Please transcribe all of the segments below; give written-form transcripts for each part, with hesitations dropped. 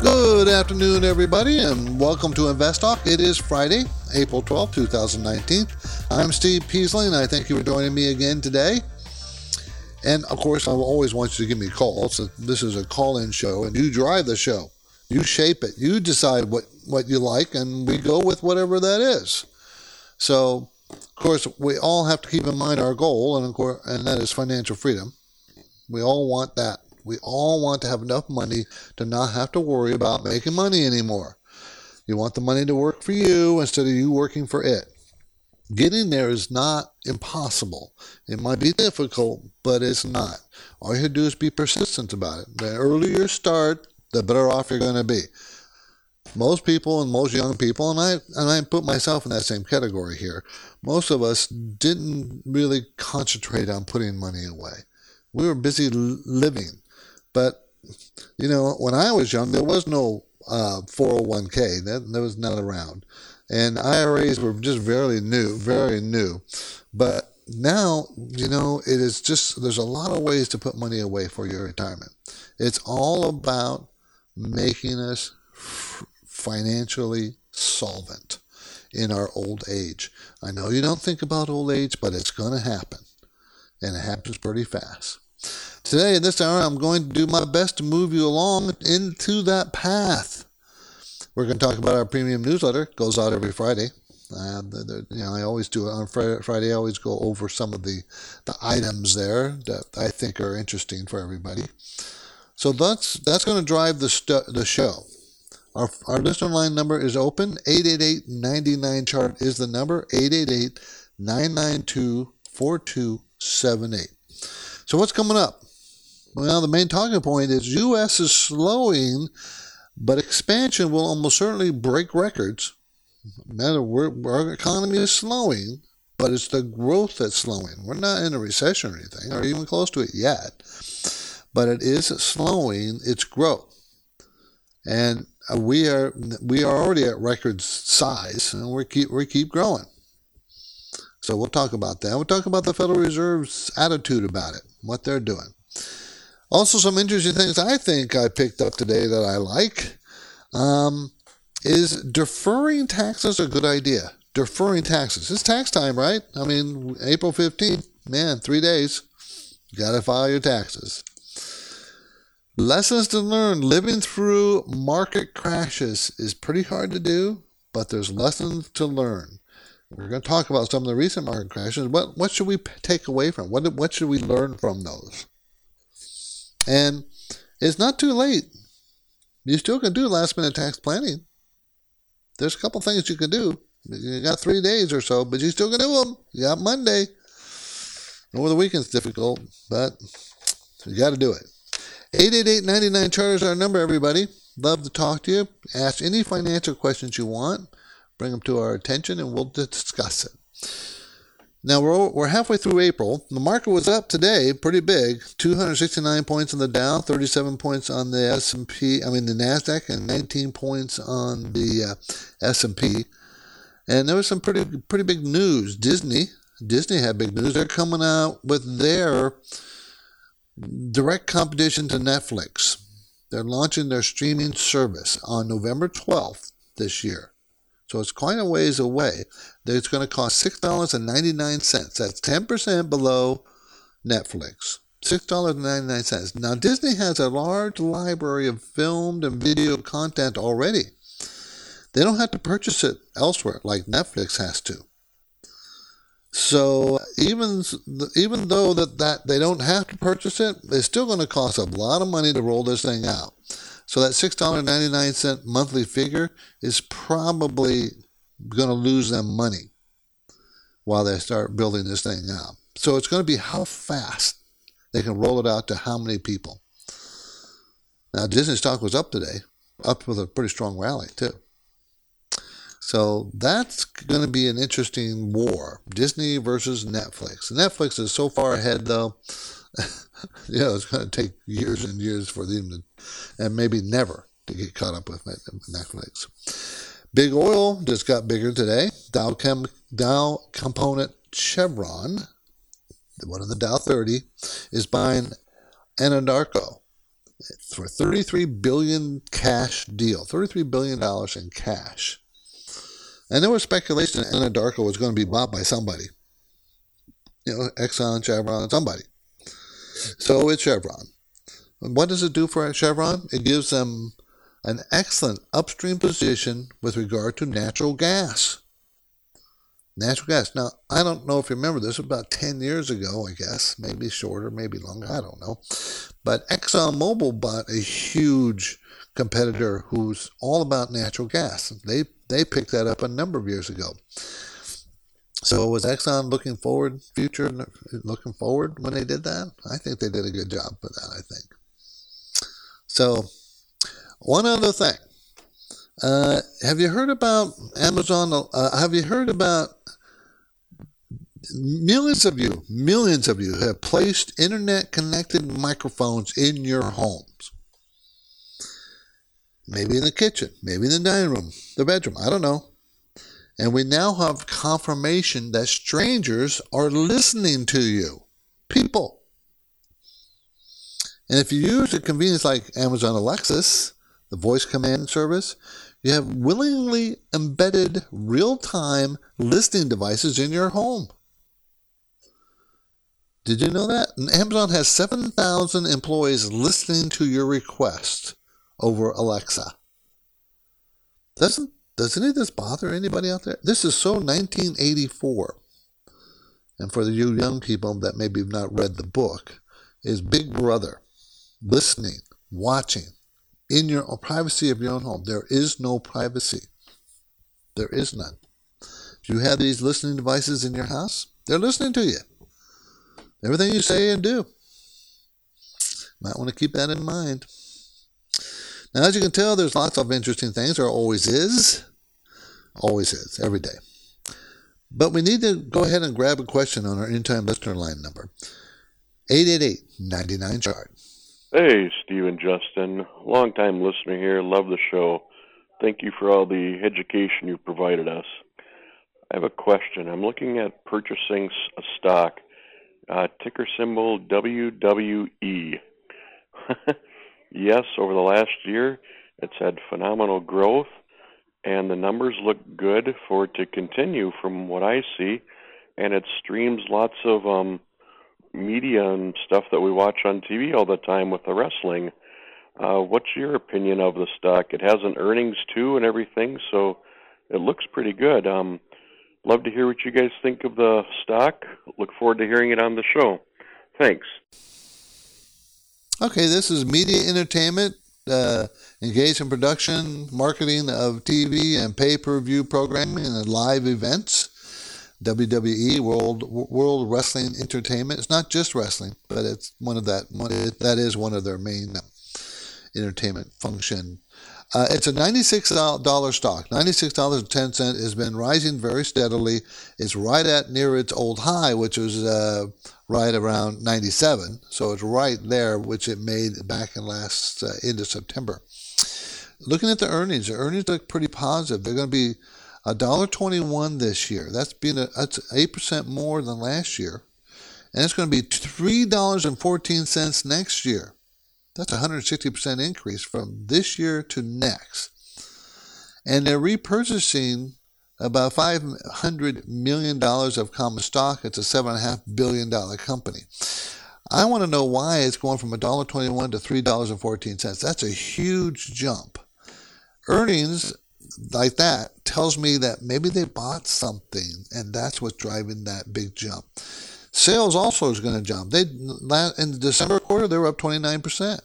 Good afternoon, everybody, and welcome to InvestTalk. It is Friday, April 12, 2019. I'm Steve Peasley, and I thank you for joining me again today. And, of course, I always want you to give me a call. So this is a call-in show, and you drive the show. You shape it. You decide what you like, and we go with whatever that is. So, of course, we all have to keep in mind our goal, and that is financial freedom. We all want that. We all want to have enough money to not have to worry about making money anymore. You want the money to work for you instead of you working for it. Getting there is not impossible. It might be difficult, but it's not. All you have to do is be persistent about it. The earlier you start, the better off you're going to be. Most people and most young people, and I put myself in that same category here, most of us didn't really concentrate on putting money away. We were busy living. But, you know, when I was young, there was no 401k. That was not around. And IRAs were just very new. But now, you know, it is just, there's a lot of ways to put money away for your retirement. It's all about making us financially solvent in our old age. I know you don't think about old age, but it's going to happen. And it happens pretty fast. Today, in this hour, I'm going to do my best to move you along into that path. We're going to talk about our premium newsletter. It goes out every Friday. I always do it on Friday. I always go over some of the items there that I think are interesting for everybody. So that's going to drive the show. Our listener line number is open. 888-99-CHART is the number. 888-992-4278. So what's coming up? Well, the main talking point is U.S. is slowing, but expansion will almost certainly break records. Our economy is slowing, but it's the growth that's slowing. We're not in a recession or anything, or even close to it yet. But it is slowing its growth. And we are already at record size, and we keep growing. So we'll talk about that. We'll talk about the Federal Reserve's attitude about it, what they're doing. Also, some interesting things I think I picked up today that I like is deferring taxes a good idea. Deferring taxes. It's tax time, right? I mean, April 15th, man, 3 days. You got to file your taxes. Lessons to learn. Living through market crashes is pretty hard to do, but there's lessons to learn. We're going to talk about some of the recent market crashes. What should we take away from? What should we learn from those? And it's not too late. You still can do last-minute tax planning. There's a couple things you can do. You got 3 days or so, but you still can do them. You got Monday. Over the weekend's difficult, but you got to do it. 888-99-CHART is our number, everybody. Love to talk to you. Ask any financial questions you want. Bring them to our attention, and we'll discuss it. Now, we're halfway through April. The market was up today, pretty big, 269 points on the Dow, 37 points on the NASDAQ, and 19 points on the S&P. And there was some pretty big news. Disney had big news. They're coming out with their direct competition to Netflix. They're launching their streaming service on November 12th this year. So it's quite a ways away. It's going to cost $6.99. That's 10% below Netflix. $6.99. Now, Disney has a large library of filmed and video content already. They don't have to purchase it elsewhere like Netflix has to. So even though that they don't have to purchase it, it's still going to cost a lot of money to roll this thing out. So that $6.99 monthly figure is probably going to lose them money while they start building this thing out. So it's going to be how fast they can roll it out to how many people. Now, Disney stock was up today, up with a pretty strong rally, too. So that's going to be an interesting war, Disney versus Netflix. Netflix is so far ahead, though, you know, it's going to take years and years for them to, and maybe never, to get caught up with Netflix. Big oil just got bigger today. Dow component Chevron, the one in the Dow 30, is buying Anadarko for $33 billion cash deal, $33 billion in cash. And there was speculation that Anadarko was going to be bought by somebody, you know, Exxon, Chevron, somebody. So it's Chevron. And what does it do for Chevron? It gives them an excellent upstream position with regard to natural gas. Now, I don't know if you remember this, about 10 years ago, I guess, maybe shorter, maybe longer, I don't know. But ExxonMobil bought a huge competitor who's all about natural gas. They picked that up a number of years ago. So was Exxon looking forward when they did that? I think they did a good job for that, I think. So one other thing. Have you heard about Amazon? Have you heard about millions of you have placed internet-connected microphones in your homes? Maybe in the kitchen, maybe in the dining room, the bedroom, I don't know. And we now have confirmation that strangers are listening to you, people. And if you use a convenience like Amazon Alexa, the voice command service, you have willingly embedded real-time listening devices in your home. Did you know that? And Amazon has 7,000 employees listening to your request over Alexa. Does any of this bother anybody out there? This is so 1984. And for you young people that maybe have not read the book, is Big Brother listening, watching, in your privacy of your own home. There is no privacy. There is none. If you have these listening devices in your house, they're listening to you. Everything you say and do. Might want to keep that in mind. Now, as you can tell, there's lots of interesting things. There always is. Always is, every day. But we need to go ahead and grab a question on our Anytime Listener line number. 888-99-CHART. Hey, Steve and Justin. Long-time listener here. Love the show. Thank you for all the education you provided us. I have a question. I'm looking at purchasing a stock. Ticker symbol WWE. Yes, over the last year, it's had phenomenal growth, and the numbers look good for it to continue from what I see, and it streams lots of media and stuff that we watch on TV all the time with the wrestling. What's your opinion of the stock? It has an earnings, too, and everything, so it looks pretty good. Love to hear what you guys think of the stock. Look forward to hearing it on the show. Thanks. Okay, this is media entertainment, engaged in production, marketing of TV and pay-per-view programming and live events. WWE, World Wrestling Entertainment. It's not just wrestling, but it's that is one of their main entertainment function. It's a $96 stock. $96.10 has been rising very steadily. It's right at near its old high, which was right around 97. So it's right there, which it made back in last end of September. Looking at the earnings look pretty positive. They're going to be $1.21 this year. That's 8% more than last year. And it's going to be $3.14 next year. That's a 160% increase from this year to next. And they're repurchasing about $500 million of common stock. It's a $7.5 billion company. I want to know why it's going from $1.21 to $3.14. That's a huge jump. Earnings like that tells me that maybe they bought something, and that's what's driving that big jump. Sales also is going to jump. In the December quarter, they were up 29%.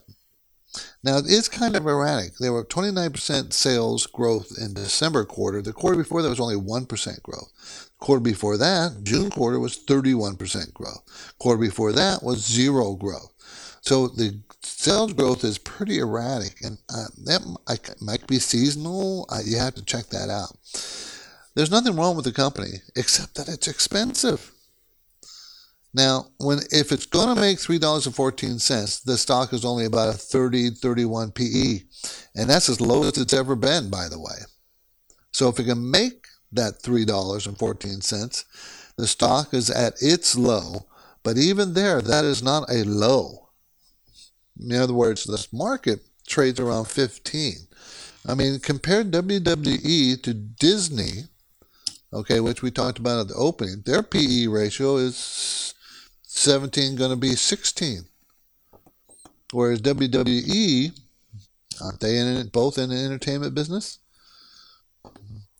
Now, it's kind of erratic. They were up 29% sales growth in December quarter. The quarter before that was only 1% growth. The quarter before that, June quarter, was 31% growth. The quarter before that was zero growth. So the sales growth is pretty erratic, and that might be seasonal. You have to check that out. There's nothing wrong with the company except that it's expensive. Now, if it's going to make $3.14, the stock is only about a 30, 31 PE, and that's as low as it's ever been, by the way. So if it can make that $3.14, the stock is at its low, but even there, that is not a low. In other words, this market trades around 15. I mean, compare WWE to Disney, okay, which we talked about at the opening. Their PE ratio is 17 going to be 16. Whereas WWE, aren't they both in the entertainment business?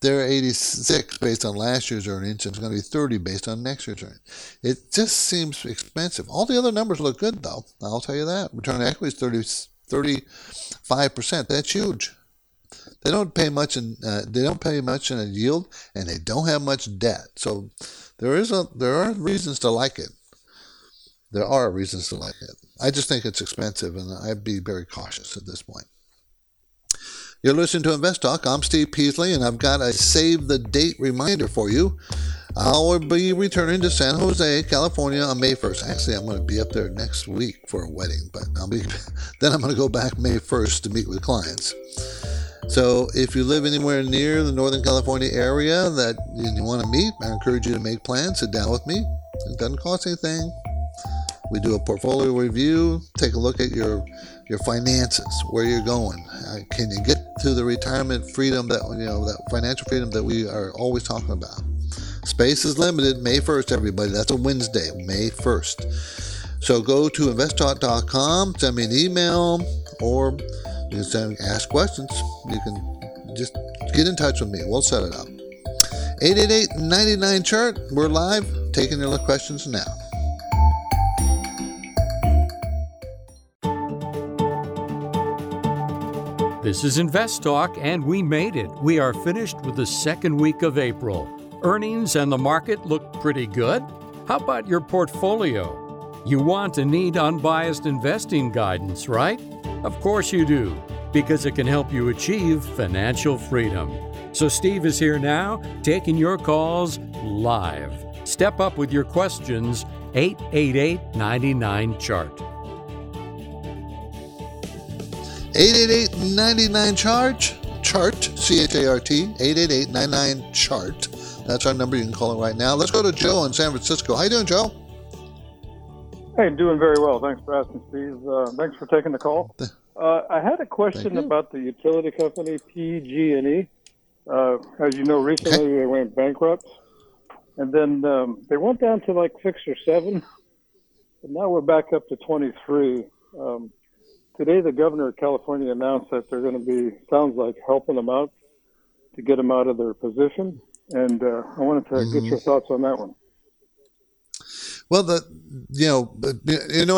They're 86 based on last year's earnings, and it's going to be 30 based on next year's earnings. It just seems expensive. All the other numbers look good, though. I'll tell you that. Return on equity is 35%. That's huge. They don't pay much in a yield, and they don't have much debt. So there are reasons to like it. There are reasons to like it. I just think it's expensive, and I'd be very cautious at this point. You're listening to InvestTalk. I'm Steve Peasley, and I've got a save the date reminder for you. I'll be returning to San Jose, California on May 1st. Actually, I'm going to be up there next week for a wedding, but then I'm going to go back May 1st to meet with clients. So if you live anywhere near the Northern California area that you want to meet, I encourage you to make plans, sit down with me. It doesn't cost anything. We do a portfolio review, take a look at your finances, where you're going. Can you get to the retirement freedom that financial freedom that we are always talking about? Space is limited May 1st, everybody. That's a Wednesday, May 1st. So go to investtalk.com, send me an email, or you can ask questions. You can just get in touch with me. We'll set it up. 888-99-CHART. We're live, taking your questions now. This is InvestTalk, and we made it. We are finished with the second week of April. Earnings and the market look pretty good. How about your portfolio? You want and need unbiased investing guidance, right? Of course you do, because it can help you achieve financial freedom. So Steve is here now, taking your calls live. Step up with your questions, 888-99-CHART. 888-99-CHART, C-H-A-R-T, 888-99-CHART. That's our number. You can call it right now. Let's go to Joe in San Francisco. How you doing, Joe? Hey, doing very well. Thanks for asking, Steve. Thanks for taking the call. I had a question about the utility company, PG&E. As you know, recently they went bankrupt. And then they went down to like 6 or 7. And now we're back up to 23. Today, the governor of California announced that they're going to be, sounds like, helping them out to get them out of their position. And I wanted to get your thoughts on that one. Well,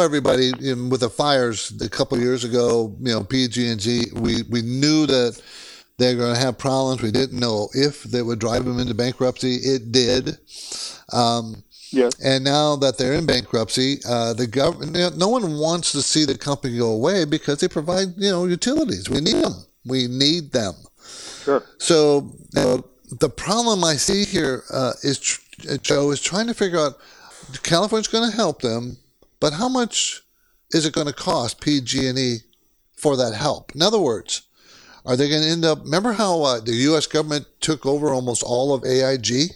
everybody, with the fires a couple of years ago, PG&E, we knew that they were going to have problems. We didn't know if they would drive them into bankruptcy. It did. Yes. And now that they're in bankruptcy, the government, no one wants to see the company go away because they provide, utilities. We need them. Sure. So the problem I see here is trying to figure out, California's going to help them, but how much is it going to cost PG&E for that help? In other words, are they going to end up... Remember how the U.S. government took over almost all of AIG?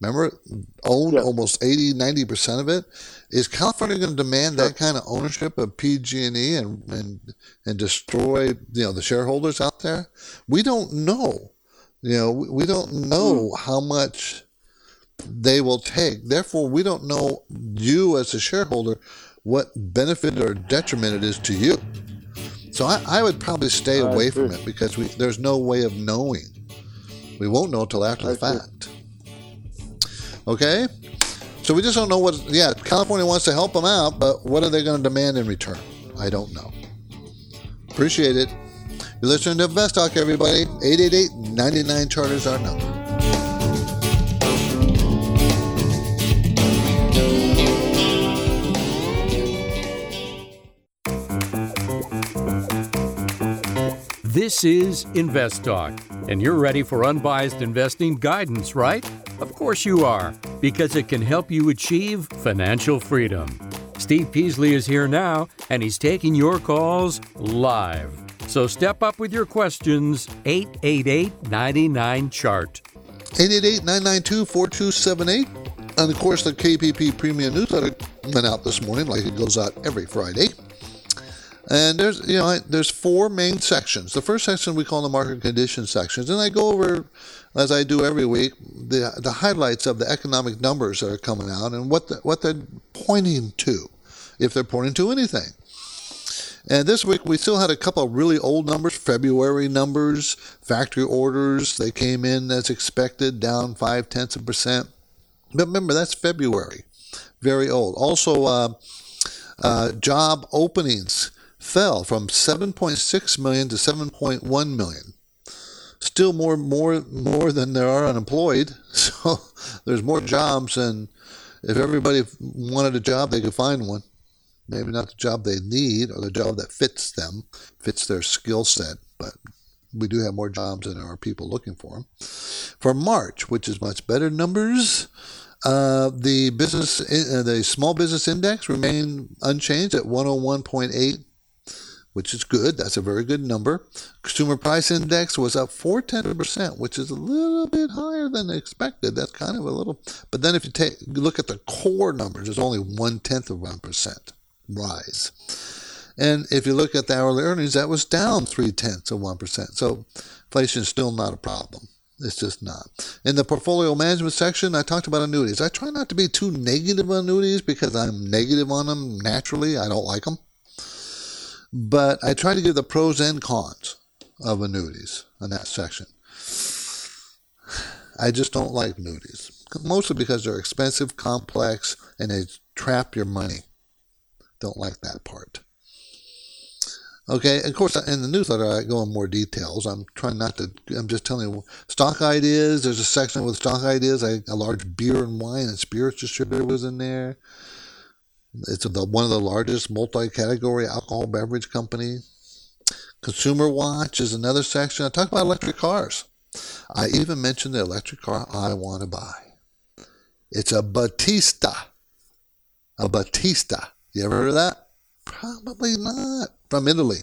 Remember? Owned almost 80, 90% of it? Is California going to demand that kind of ownership of PG&E and destroy the shareholders out there? We don't know. We don't know how much they will take. Therefore, we don't know you as a shareholder what benefit or detriment it is to you. So I would probably stay away from it because there's no way of knowing. We won't know until after the fact. Okay? So we just don't know what... Yeah, California wants to help them out, but what are they going to demand in return? I don't know. Appreciate it. You're listening to InvestTalk, everybody. 888-99-CHART is our number. This is InvestTalk, and you're ready for unbiased investing guidance, right? Of course you are, because it can help you achieve financial freedom. Steve Peasley is here now, and he's taking your calls live. So step up with your questions, 888-99-CHART. 888-992-4278. And, of course, the KPP Premium Newsletter went out this morning, like it goes out every Friday. And there's four main sections. The first section we call the market conditions sections, and I go over, as I do every week, the highlights of the economic numbers that are coming out and what they're pointing to, if they're pointing to anything. And this week we still had a couple of really old numbers, February numbers, factory orders. They came in as expected, down 0.5%. But remember, that's February, very old. Also, job openings fell from 7.6 million to 7.1 million. Still more than there are unemployed. So there's more jobs, and if everybody wanted a job, they could find one. Maybe not the job they need or the job that fits them, fits their skill set, but we do have more jobs than there are people looking for them. For March, which is much better numbers, the small business index remained unchanged at 101.8, which is good. That's a very good number. Consumer price index was up 0.4%, which is a little bit higher than expected. That's kind of a little. But then if you look at the core numbers, it's only 0.1% rise. And if you look at the hourly earnings, that was down 0.3%. So inflation is still not a problem. It's just not. In the portfolio management section, I talked about annuities. I try not to be too negative on annuities because I'm negative on them naturally. I don't like them. But I try to give the pros and cons of annuities in that section. I just don't like annuities, mostly because they're expensive, complex, and they trap your money. Don't like that part. Okay, of course, in the newsletter, I go in more details. I'm just telling you stock ideas. There's a section with stock ideas. A large beer and wine and spirits distributor was in there. It's one of the largest multi-category alcohol beverage company. Consumer watch is another section. I talk about electric cars. I even mentioned the electric car I want to buy. It's a Batista. A Batista. You ever heard of that? Probably not. From Italy.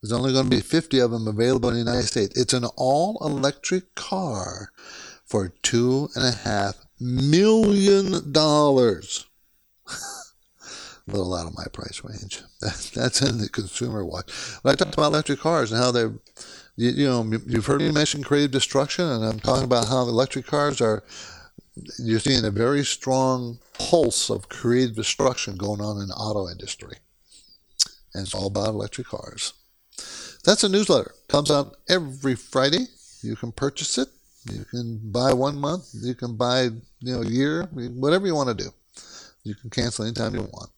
There's only going to be 50 of them available in the United States. It's an all-electric car for $2.5 million. A little out of my price range. That's in the consumer watch. But I talked about electric cars and how they, you've heard me mention creative destruction, and I'm talking about how the electric cars are. You're seeing a very strong pulse of creative destruction going on in the auto industry. And it's all about electric cars. That's a newsletter. Comes out every Friday. You can purchase it. You can buy 1 month. You can buy a year. Whatever you want to do. You can cancel anytime you want.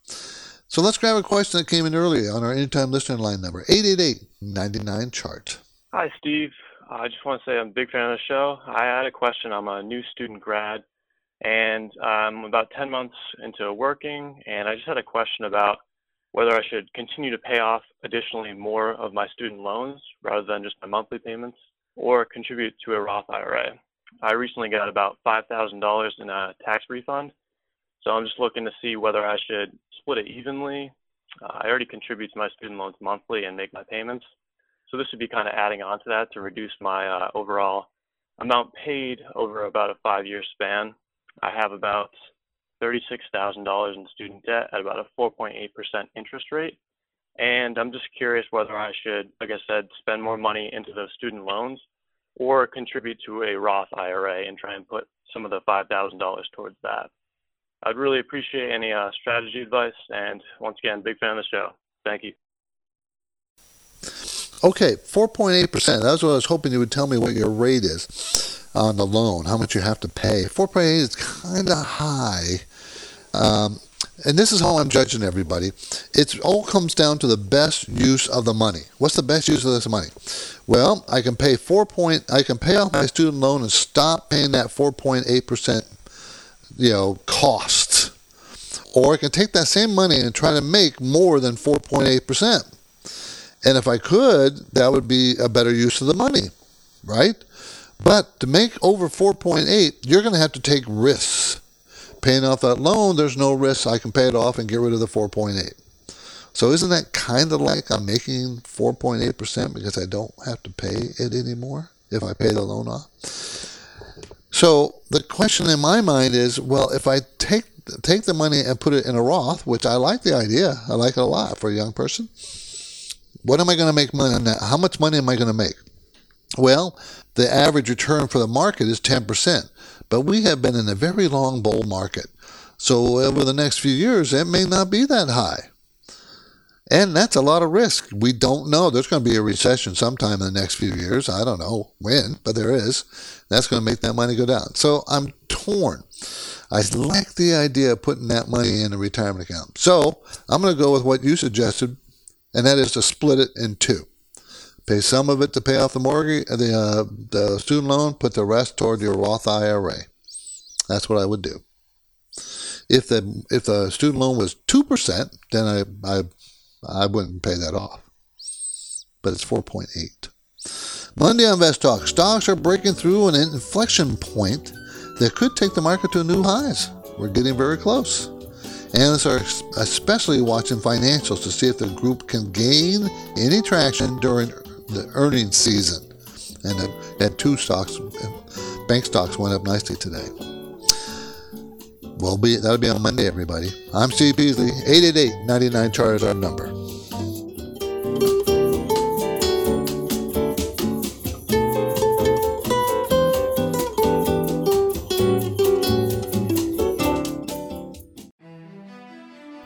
So let's grab a question that came in earlier on our anytime listener line number, 888-99-CHART. Hi, Steve. I just want to say I'm a big fan of the show. I had a question. I'm a new student grad, and I'm about 10 months into working, and I just had a question about whether I should continue to pay off additionally more of my student loans rather than just my monthly payments, or contribute to a Roth IRA. I recently got about $5,000 in a tax refund, so I'm just looking to see whether I should split it evenly. I already contribute to my student loans monthly and make my payments, so this would be kind of adding on to that to reduce my overall amount paid over about a 5-year span. I have about $36,000 in student debt at about a 4.8% interest rate. And I'm just curious whether I should, like I said, spend more money into those student loans or contribute to a Roth IRA and try and put some of the $5,000 towards that. I'd really appreciate any strategy advice. And once again, big fan of the show. Thank you. Okay, 4.8%. That's what I was hoping you would tell me what your rate is on the loan, how much you have to pay. 4.8 is kind of high. And this is how I'm judging everybody. It all comes down to the best use of the money. What's the best use of this money? Well, I can pay pay off my student loan and stop paying that 4.8% cost. Or I can take that same money and try to make more than 4.8%. And if I could, that would be a better use of the money, right? But to make over 4.8, you're going to have to take risks. Paying off that loan, there's no risk. I can pay it off and get rid of the 4.8. So isn't that kind of like I'm making 4.8% because I don't have to pay it anymore if I pay the loan off? So the question in my mind is, well, if I take the money and put it in a Roth, which I like the idea. I like it a lot for a young person. What am I going to make money on that? How much money am I going to make? Well, the average return for the market is 10%, but we have been in a very long bull market. So over the next few years, it may not be that high. And that's a lot of risk. We don't know. There's going to be a recession sometime in the next few years. I don't know when, but there is. That's going to make that money go down. So I'm torn. I like the idea of putting that money in a retirement account. So I'm going to go with what you suggested, and that is to split it in two. Pay some of it to pay off the mortgage, the student loan, put the rest toward your Roth IRA. That's what I would do. If the student loan was 2%, then I wouldn't pay that off. But it's 4.8. Monday on InvestTalk, stocks are breaking through an inflection point that could take the market to new highs. We're getting very close. Analysts are especially watching financials to see if the group can gain any traction during the earnings season. And that two stocks, bank stocks, went up nicely today. That'll be on Monday, everybody. I'm Steve Peasley. 888-99-CHART is our number.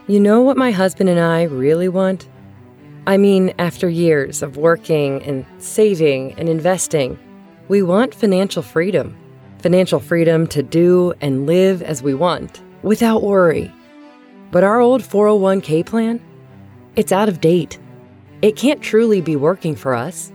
You know what my husband and I really want? I mean, after years of working and saving and investing, we want financial freedom. Financial freedom to do and live as we want, without worry. But our old 401k plan? It's out of date. It can't truly be working for us.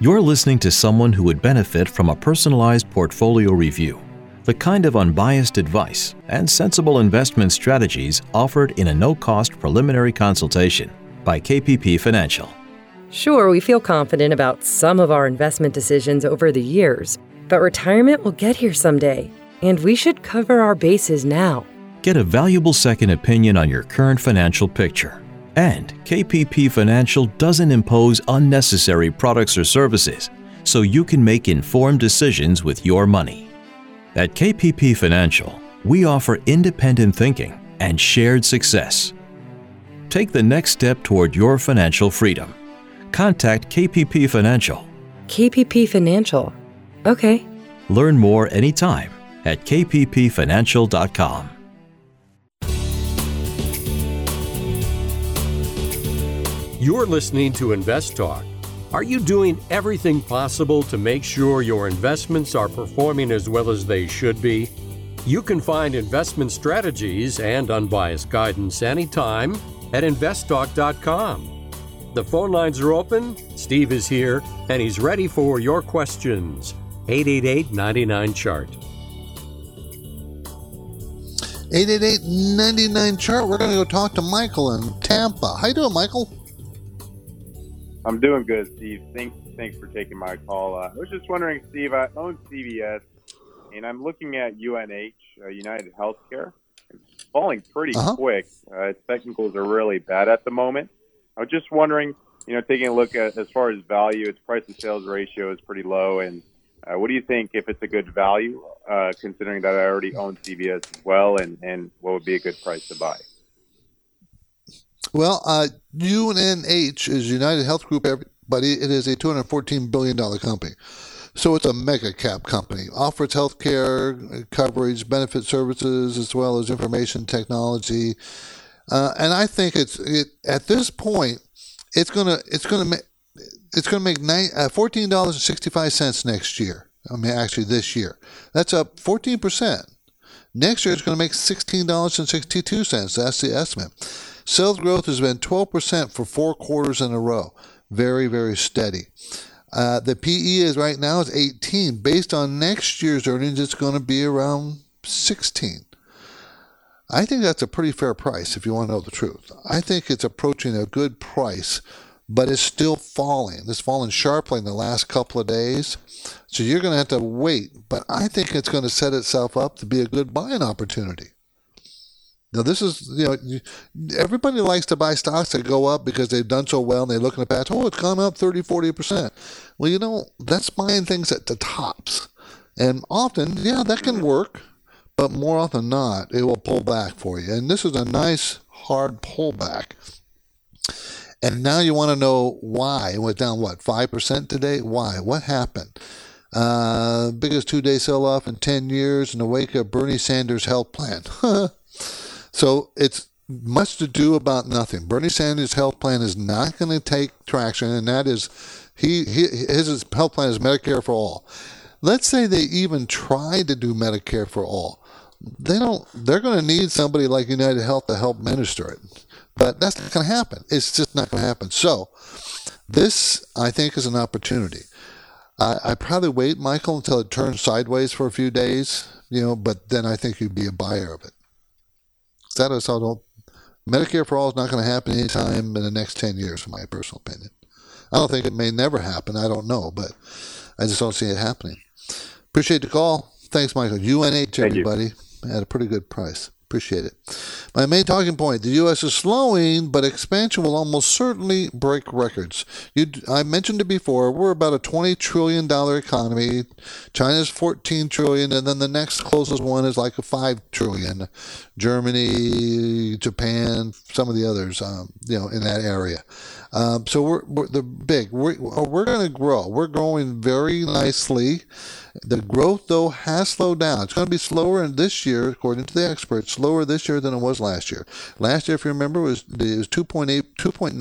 You're listening to someone who would benefit from a personalized portfolio review, the kind of unbiased advice and sensible investment strategies offered in a no-cost preliminary consultation by KPP Financial. Sure, we feel confident about some of our investment decisions over the years, but retirement will get here someday, and we should cover our bases now. Get a valuable second opinion on your current financial picture. And KPP Financial doesn't impose unnecessary products or services, so you can make informed decisions with your money. At KPP Financial, we offer independent thinking and shared success. Take the next step toward your financial freedom. Contact KPP Financial. KPP Financial. Okay. Learn more anytime at kppfinancial.com. You're listening to Invest Talk. Are you doing everything possible to make sure your investments are performing as well as they should be? You can find investment strategies and unbiased guidance anytime at investtalk.com. The phone lines are open, Steve is here, and he's ready for your questions. 888-99-CHART. 888-99-CHART. We're going to go talk to Michael in Tampa. How you doing, Michael? I'm doing good, Steve. Thanks for taking my call. I was just wondering, Steve, I own CVS, and I'm looking at UNH, United Healthcare. It's falling pretty quick. Its technicals are really bad at the moment. I was just wondering, taking a look at, as far as value, its price-to-sales ratio is pretty low, and what do you think if it's a good value, considering that I already own CVS as well, and what would be a good price to buy? Well, UNH is United Health Group, everybody. It is a $214 billion company. So it's a mega cap company. Offers health care coverage, benefit services, as well as information technology. And I think it's at this point, it's going to make $14.65 next year. I mean, actually this year. That's up 14%. Next year, it's going to make $16.62. That's the estimate. Sales growth has been 12% for 4 quarters in a row. Very, very steady. The PE is right now is 18. Based on next year's earnings, it's going to be around 16. I think that's a pretty fair price if you want to know the truth. I think it's approaching a good price but it's still falling. It's fallen sharply in the last couple of days. So you're going to have to wait, but I think it's going to set itself up to be a good buying opportunity. Now, this is, everybody likes to buy stocks that go up because they've done so well and they look in the past, oh, it's gone up 30, 40%. Well, that's buying things at the tops. And often, yeah, that can work, but more often than not, it will pull back for you. And this is a nice, hard pullback. And now you want to know why. It went down, 5% today? Why? What happened? Biggest two-day sell-off in 10 years in the wake of Bernie Sanders' health plan. So it's much to do about nothing. Bernie Sanders' health plan is not going to take traction, and that is his health plan is Medicare for all. Let's say they even try to do Medicare for all. They're going to need somebody like United Health to help minister it. But that's not going to happen. It's just not going to happen. So this, I think, is an opportunity. I probably wait, Michael, until it turns sideways for a few days, but then I think you'd be a buyer of it. Medicare for all is not going to happen anytime in the next 10 years, in my personal opinion. I don't think it may never happen. I don't know, but I just don't see it happening. Appreciate the call. Thanks, Michael. UNH, everybody, at a pretty good price. Appreciate it. My main talking point, the U.S. is slowing, but expansion will almost certainly break records. I mentioned it before, we're about a $20 trillion economy. China's $14 trillion, and then the next closest one is like a $5 trillion. Germany, Japan, some of the others, in that area. So we're big. We're going to grow. We're growing very nicely. The growth, though, has slowed down. It's going to be slower in this year, according to the experts, slower this year than it was last year. Last year, if you remember, it was 2.9%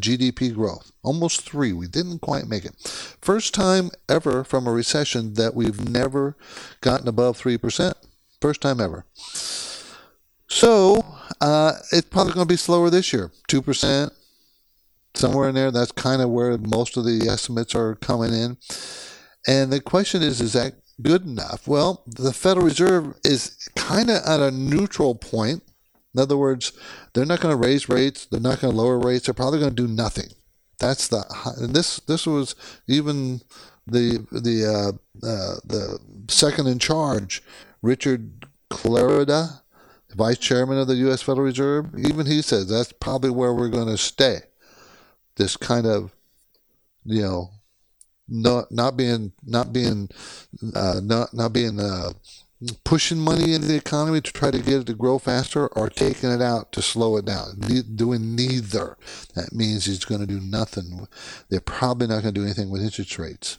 GDP growth. Almost 3. We didn't quite make it. First time ever from a recession that we've never gotten above 3%. First time ever. So it's probably going to be slower this year, 2%. Somewhere in there, that's kind of where most of the estimates are coming in. And the question is that good enough? Well, the Federal Reserve is kind of at a neutral point. In other words, they're not going to raise rates. They're not going to lower rates. They're probably going to do nothing. That's this was even the second in charge, Richard Clarida, Vice Chairman of the U.S. Federal Reserve. Even he says that's probably where we're going to stay. This kind of, not being pushing money into the economy to try to get it to grow faster, or taking it out to slow it down. Doing neither. That means he's going to do nothing. They're probably not going to do anything with interest rates.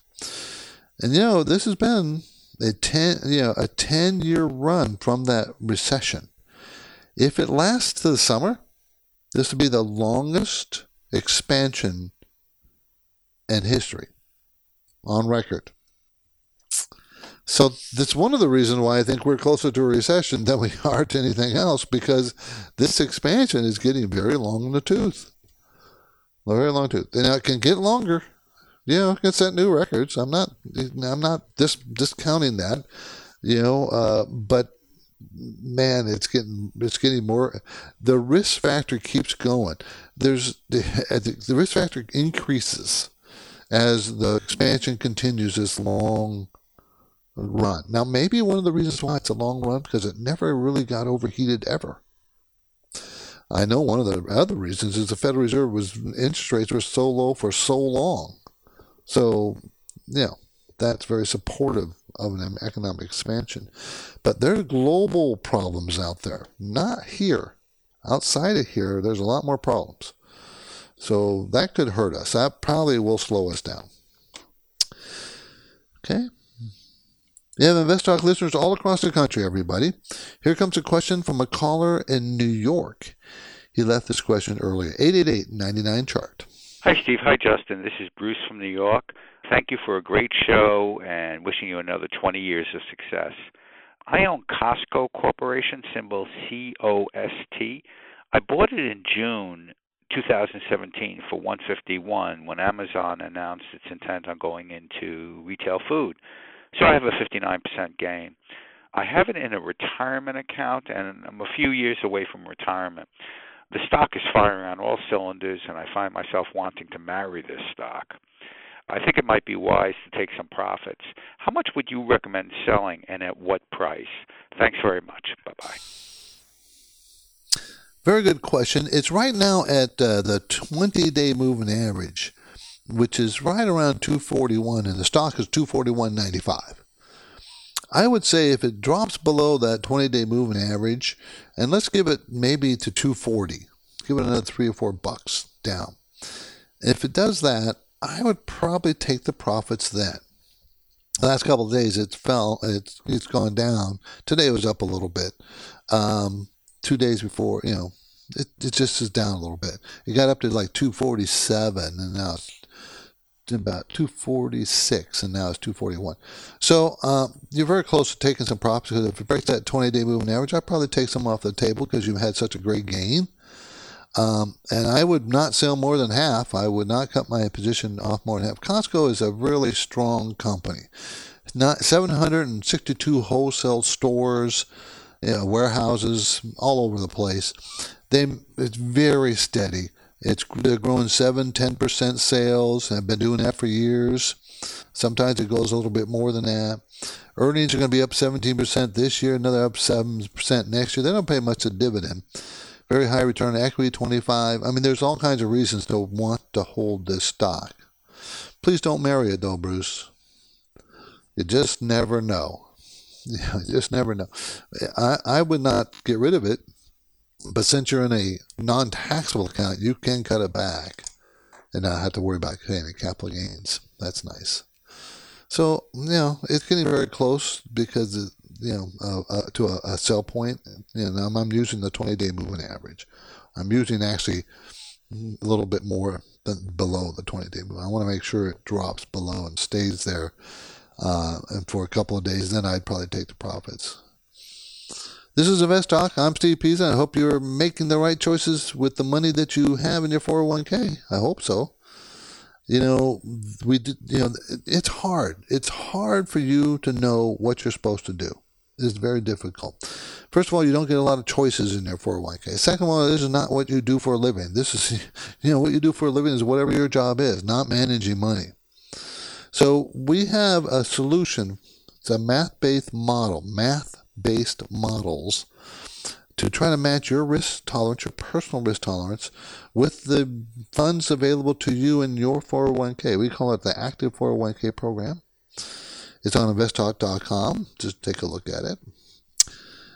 And this has been a 10-year run from that recession. If it lasts to the summer, this will be the longest expansion in history. On record. So that's one of the reasons why I think we're closer to a recession than we are to anything else, because this expansion is getting very long in the tooth. Very long tooth. And it can get longer. It can set new records. I'm not discounting that. But man, it's getting more. The risk factor keeps going. The risk factor increases as the expansion continues this long run. Now, maybe one of the reasons why it's a long run, because it never really got overheated ever. I know one of the other reasons is the Federal Reserve interest rates were so low for so long. So, that's very supportive of an economic expansion. But there are global problems out there, not here. Outside of here, there's a lot more problems. So that could hurt us. That probably will slow us down. Okay. We have InvestTalk listeners all across the country, everybody. Here comes a question from a caller in New York. He left this question earlier. 888-99-CHART. Hi, Steve. Hi, Justin. This is Bruce from New York. Thank you for a great show and wishing you another 20 years of success. I own Costco Corporation, symbol COST. I bought it in June 2017 for $151 when Amazon announced its intent on going into retail food. So I have a 59% gain. I have it in a retirement account, and I'm a few years away from retirement. The stock is firing on all cylinders, and I find myself wanting to marry this stock. I think it might be wise to take some profits. How much would you recommend selling, and at what price? Thanks very much. Bye-bye. Very good question. It's right now at the 20-day moving average, which is right around 241, and the stock is 241.95. I would say if it drops below that 20-day moving average, and let's give it maybe to 240, give it another $3 or $4 down. If it does that, I would probably take the profits then. The last couple of days it fell, it's gone down. Today it was up a little bit. 2 days before, you know, it just is down a little bit. It got up to like 247, and now it's about 246, and now it's 241. So you're very close to taking some profits, because if it breaks that 20-day moving average, I'd probably take some off the table because you've had such a great gain. And I would not sell more than half. I would not cut my position off more than half. Costco is a really strong company. Not 762 wholesale stores, you know, warehouses all over the place. It's very steady. They're growing 7%, 10% sales. I've been doing that for years. Sometimes it goes a little bit more than that. Earnings are going to be up 17% this year, another up 7% next year. They don't pay much of dividend. Very high return on equity, 25. I mean, there's all kinds of reasons to want to hold this stock. Please don't marry it, though, Bruce. You just never know. You just never know. I would not get rid of it, but since you're in a non-taxable account, you can cut it back and not have to worry about paying capital gains. That's nice. So, you know, it's getting very close because to a sell point. You know, I'm using the 20-day moving average. I'm using actually a little bit more than below the 20-day moving. I want to make sure it drops below and stays there and for a couple of days. Then I'd probably take the profits. This is InvestTalk. I'm Steve Peasley. I hope you're making the right choices with the money that you have in your 401k. I hope so. You know, it's hard. It's hard for you to know what you're supposed to do. It's very difficult. First of all, you don't get a lot of choices in your 401k. Second of all, this is not what you do for a living. This is, you know, what you do for a living is whatever your job is, not managing money. So we have a solution. It's a math-based models to try to match your risk tolerance, your personal risk tolerance, with the funds available to you in your 401k. We call it the Active 401k program. It's on investtalk.com. Just take a look at it.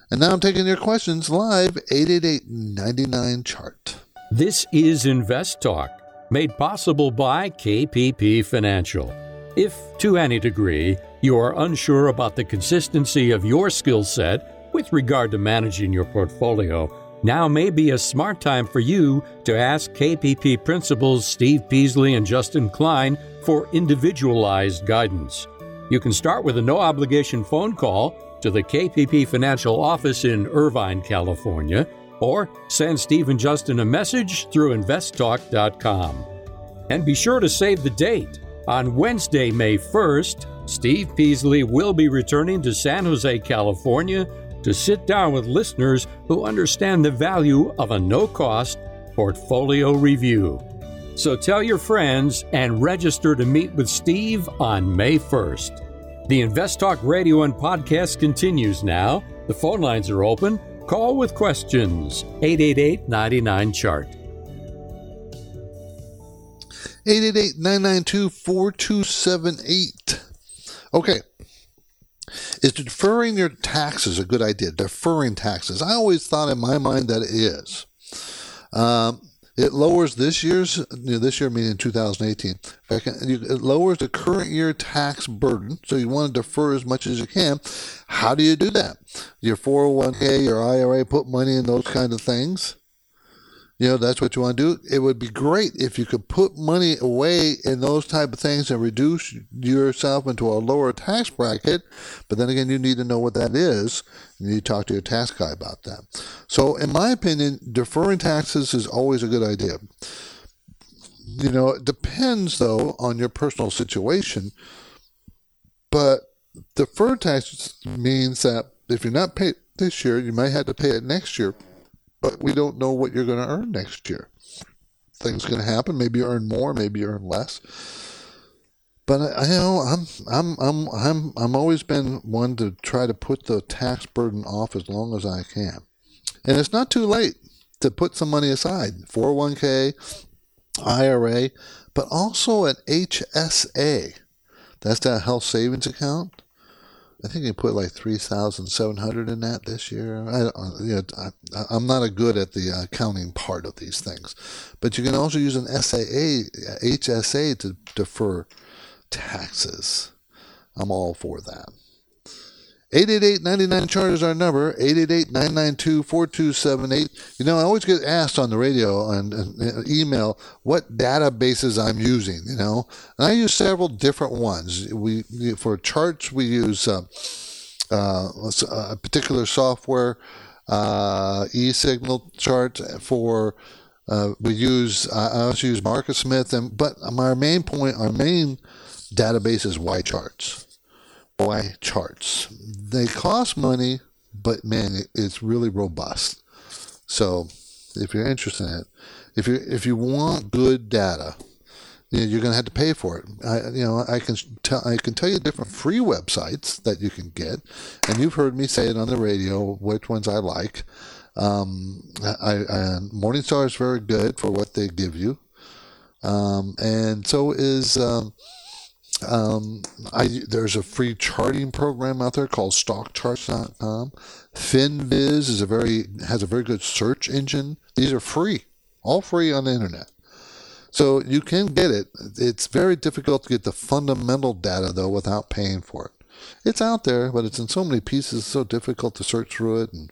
And now I'm taking your questions live, 888-99-CHART. This is Invest Talk, made possible by KPP Financial. If, to any degree, you are unsure about the consistency of your skill set with regard to managing your portfolio, now may be a smart time for you to ask KPP principals Steve Peasley and Justin Klein for individualized guidance. You can start with a no-obligation phone call to the KPP Financial office in Irvine, California, or send Steve and Justin a message through investtalk.com. And be sure to save the date. On Wednesday, May 1st, Steve Peasley will be returning to San Jose, California, to sit down with listeners who understand the value of a no-cost portfolio review. So tell your friends and register to meet with Steve on May 1st. The Invest Talk radio and podcast continues now. The phone lines are open. Call with questions, 888-99-CHART. 888-992-4278. Okay. Is deferring your taxes a good idea? Deferring taxes. I always thought in my mind that it is. It lowers this year meaning 2018. It lowers the current year tax burden, so you want to defer as much as you can. How do you do that? Your 401k, your IRA, put money in those kind of things. You know, that's what you want to do. It would be great if you could put money away in those type of things and reduce yourself into a lower tax bracket. But then again, you need to know what that is. You need to talk to your tax guy about that. So in my opinion, deferring taxes is always a good idea. You know, it depends, though, on your personal situation. But deferred taxes means that if you're not paid this year, you might have to pay it next year. but we don't know what you're going to earn next year. Things going to happen. Maybe you earn more, maybe you earn less. But I'm always been one to try to put the tax burden off as long as I can, and it's not too late to put some money aside, 401k, IRA, but also an HSA. That's that health savings account. I think you put like $3,700 in that this year. I'm not good at the accounting part of these things, but you can also use an HSA to defer taxes. I'm all for that. 888-99-CHART is our number, 888-992-4278. You know, I always get asked on the radio and email what databases I'm using, you know. And I use several different ones. For charts, we use a particular software, eSignal chart. I also use MarketSmith, but our main database is YCharts. They cost money, but man, it's really robust. So if you're interested in it, if you want good data, you're going to have to pay for it. I can tell you different free websites that you can get, and you've heard me say it on the radio which ones I like. Morningstar is very good for what they give you, and so is. There's a free charting program out there called StockCharts.com. Finviz has a very good search engine. These are free, all free on the internet. So you can get it. It's very difficult to get the fundamental data though without paying for it. It's out there, but it's in so many pieces. It's so difficult to search through it. And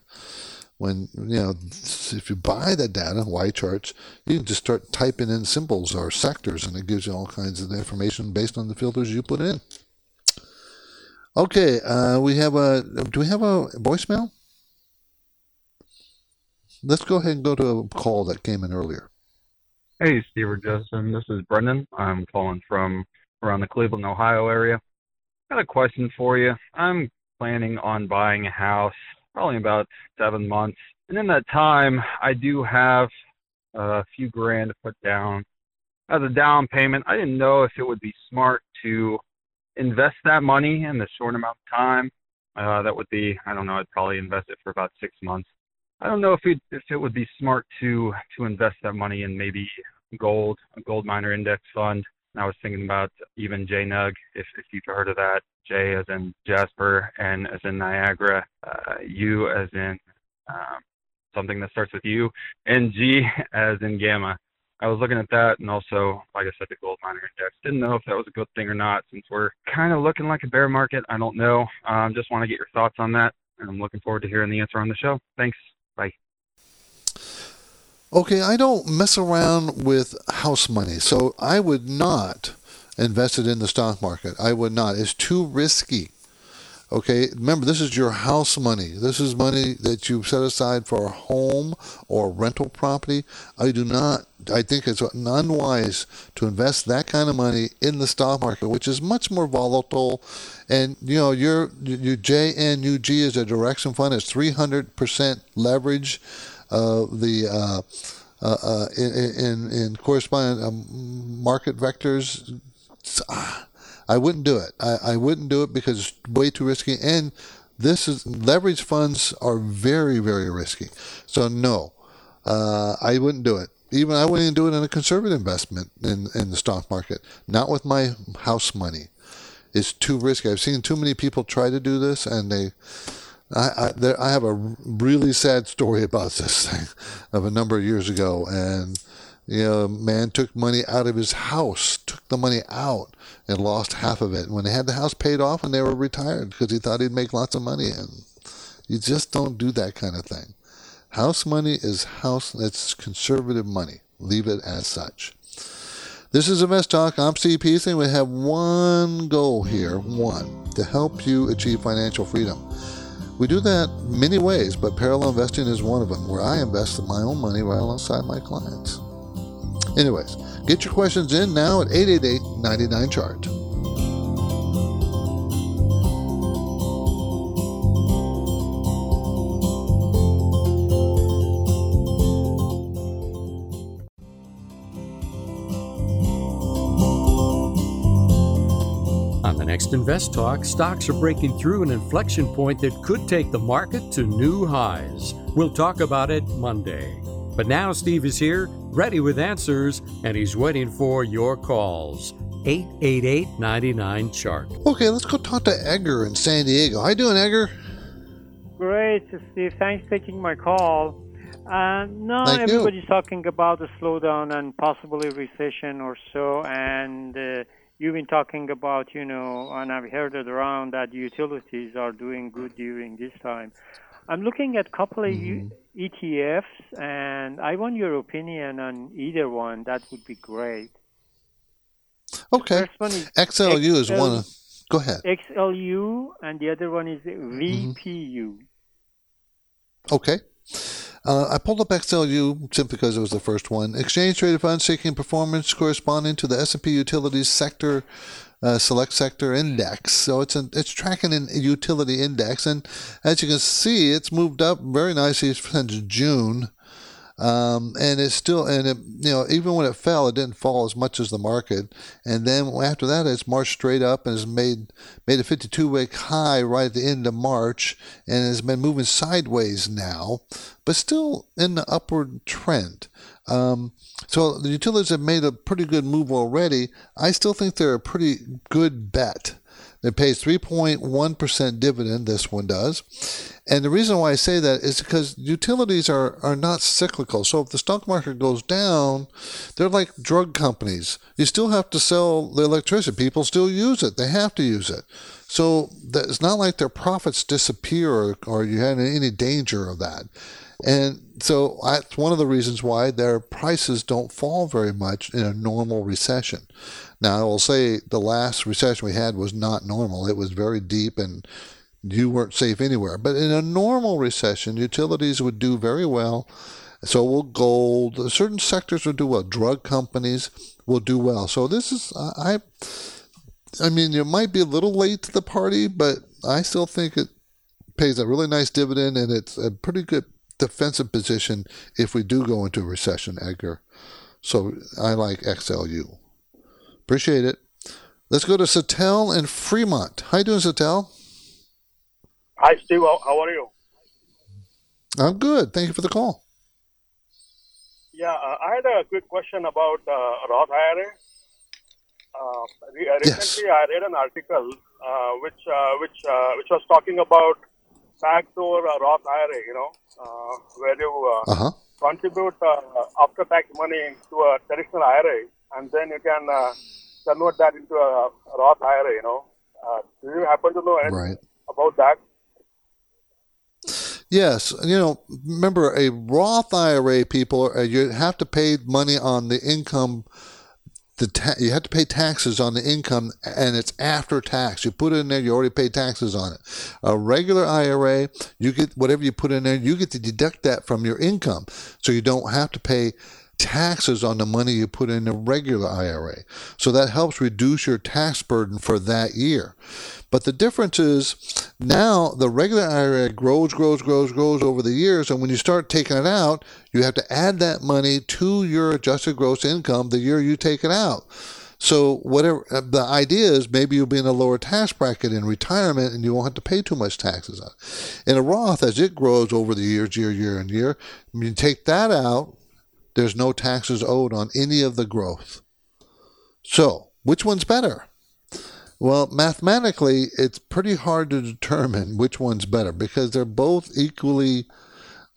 when if you buy the data, YCharts, you can just start typing in symbols or sectors, and it gives you all kinds of information based on the filters you put in. Okay, do we have a voicemail? Let's go ahead and go to a call that came in earlier. Hey, Steve or Justin, this is Brendan. I'm calling from around the Cleveland, Ohio area. Got a question for you. I'm planning on buying a house. Probably about 7 months. And in that time, I do have a few grand to put down as a down payment. I didn't know if it would be smart to invest that money in the short amount of time. That would be, I don't know, I'd probably invest it for about 6 months. I don't know if it would be smart to invest that money in maybe gold, a gold miner index fund. And I was thinking about even JNUG, if you've heard of that. J as in Jasper, N as in Niagara, U as in something that starts with U, and G as in Gamma. I was looking at that, and also, like I said, the gold miner index. Didn't know if that was a good thing or not, since we're kind of looking like a bear market. I don't know. Just want to get your thoughts on that, and I'm looking forward to hearing the answer on the show. Thanks. Bye. Okay, I don't mess around with house money, so I would not invested in the stock market. I would not. It's too risky. Okay, remember, this is your house money. This is money that you've set aside for a home or rental property. I think it's unwise to invest that kind of money in the stock market, which is much more volatile. And, your JNUG is a direction fund. It's 300% leverage of in corresponding market vectors. I wouldn't do it. I wouldn't do it because it's way too risky. And leverage funds are very, very risky. So no, I wouldn't do it. I wouldn't even do it in a conservative investment in the stock market. Not with my house money. It's too risky. I've seen too many people try to do this, and I have a really sad story about this thing of a number of years ago. And man took money out of his house, took the money out, and lost half of it. When they had the house paid off and they were retired because he thought he'd make lots of money. And you just don't do that kind of thing. House money is house, that's conservative money. Leave it as such. This is InvestTalk. I'm Steve Peasley. We have one goal here, to help you achieve financial freedom. We do that many ways, but parallel investing is one of them, where I invest my own money right alongside my clients. Anyways, get your questions in now at 888-99-CHART. next InvestTalk, stocks are breaking through an inflection point that could take the market to new highs. We'll talk about it Monday. But now Steve is here, ready with answers, and he's waiting for your calls. 888-99-CHART. Okay, let's go talk to Edgar in San Diego. How you doing, Edgar? Great, Steve. Thanks for taking my call. Everybody's talking about the slowdown and possibly recession or so, and you've been talking about, and I've heard it around that utilities are doing good during this time. I'm looking at a couple of ETFs, and I want your opinion on either one. That would be great. Okay. XLU is one. Go ahead. XLU, and the other one is VPU. Okay. I pulled up XLU simply because it was the first one. Exchange-traded funds seeking performance corresponding to the S&P Utilities Sector Select Sector Index. So it's tracking in a utility index, and as you can see, it's moved up very nicely since June. And it's still, and it, even when it fell, it didn't fall as much as the market. And then after that, it's marched straight up and has made a 52-week high right at the end of March, and has been moving sideways now, but still in the upward trend. So the utilities have made a pretty good move already. I still think they're a pretty good bet. It pays 3.1% dividend, this one does. And the reason why I say that is because utilities are not cyclical. So if the stock market goes down, they're like drug companies. You still have to sell the electricity. People still use it. They have to use it. So it's not like their profits disappear or you had any danger of that. And so that's one of the reasons why their prices don't fall very much in a normal recession. Now, I will say the last recession we had was not normal. It was very deep and you weren't safe anywhere. But in a normal recession, utilities would do very well. So will gold. Certain sectors will do well. Drug companies will do well. So this is, I mean, you might be a little late to the party, but I still think it pays a really nice dividend and it's a pretty good defensive position if we do go into a recession, Edgar. So I like XLU. Appreciate it. Let's go to Satel in Fremont. How you doing, Satel? Hi, Steve. How are you? I'm good. Thank you for the call. Yeah, I had a quick question about Roth IRA. Recently, yes. I read an article which was talking about backdoor Roth IRA, where you contribute after-tax money to a traditional IRA, and then you can convert that into a Roth IRA, Do you happen to know anything about that? Yes. Remember, a Roth IRA, people, you have to pay money on the income. You have to pay taxes on the income, and it's after tax. You put it in there, you already pay taxes on it. A regular IRA, you get whatever you put in there, you get to deduct that from your income, so you don't have to pay taxes on the money you put in a regular IRA. So that helps reduce your tax burden for that year. But the difference is now the regular IRA grows over the years, and when you start taking it out, you have to add that money to your adjusted gross income the year you take it out. So whatever the idea is, maybe you'll be in a lower tax bracket in retirement and you won't have to pay too much taxes on it. In a Roth, as it grows over the years, year, you take that out, there's no taxes owed on any of the growth. So, which one's better? Well, mathematically, it's pretty hard to determine which one's better because they're both equally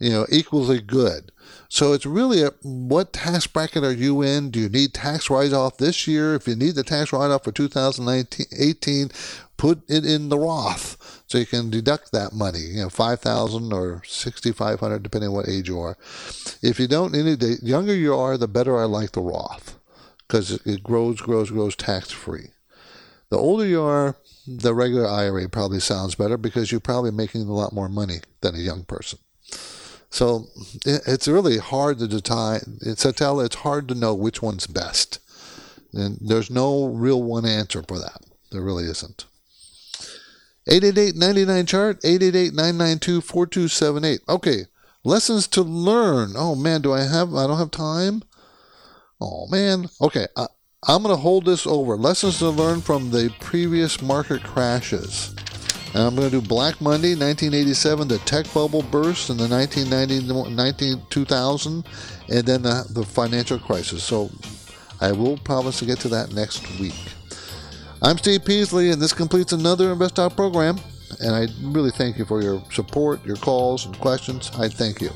good. So it's really what tax bracket are you in? Do you need tax write-off this year? If you need the tax write-off for 2018, put it in the Roth so you can deduct that money, $5,000 or $6,500, depending on what age you are. If you don't, the younger you are, the better I like the Roth because it grows tax-free. The older you are, the regular IRA probably sounds better because you're probably making a lot more money than a young person. So it's really hard to decide. It's hard to know which one's best. And there's no real one answer for that. There really isn't. 888-99-CHART, 888-992-4278. Okay, lessons to learn. Oh, man, I don't have time? Oh, man. Okay, I'm going to hold this over. Lessons to learn from the previous market crashes. And I'm going to do Black Monday, 1987, the tech bubble burst in the 1990, 2000, and then the financial crisis. So I will promise to get to that next week. I'm Steve Peasley, and this completes another InvestTalk program. And I really thank you for your support, your calls, and questions. I thank you.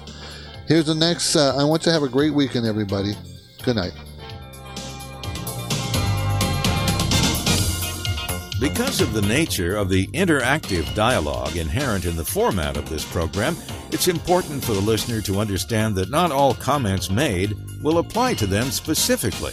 Here's the next. I want you to have a great weekend, everybody. Good night. Because of the nature of the interactive dialogue inherent in the format of this program, it's important for the listener to understand that not all comments made will apply to them specifically.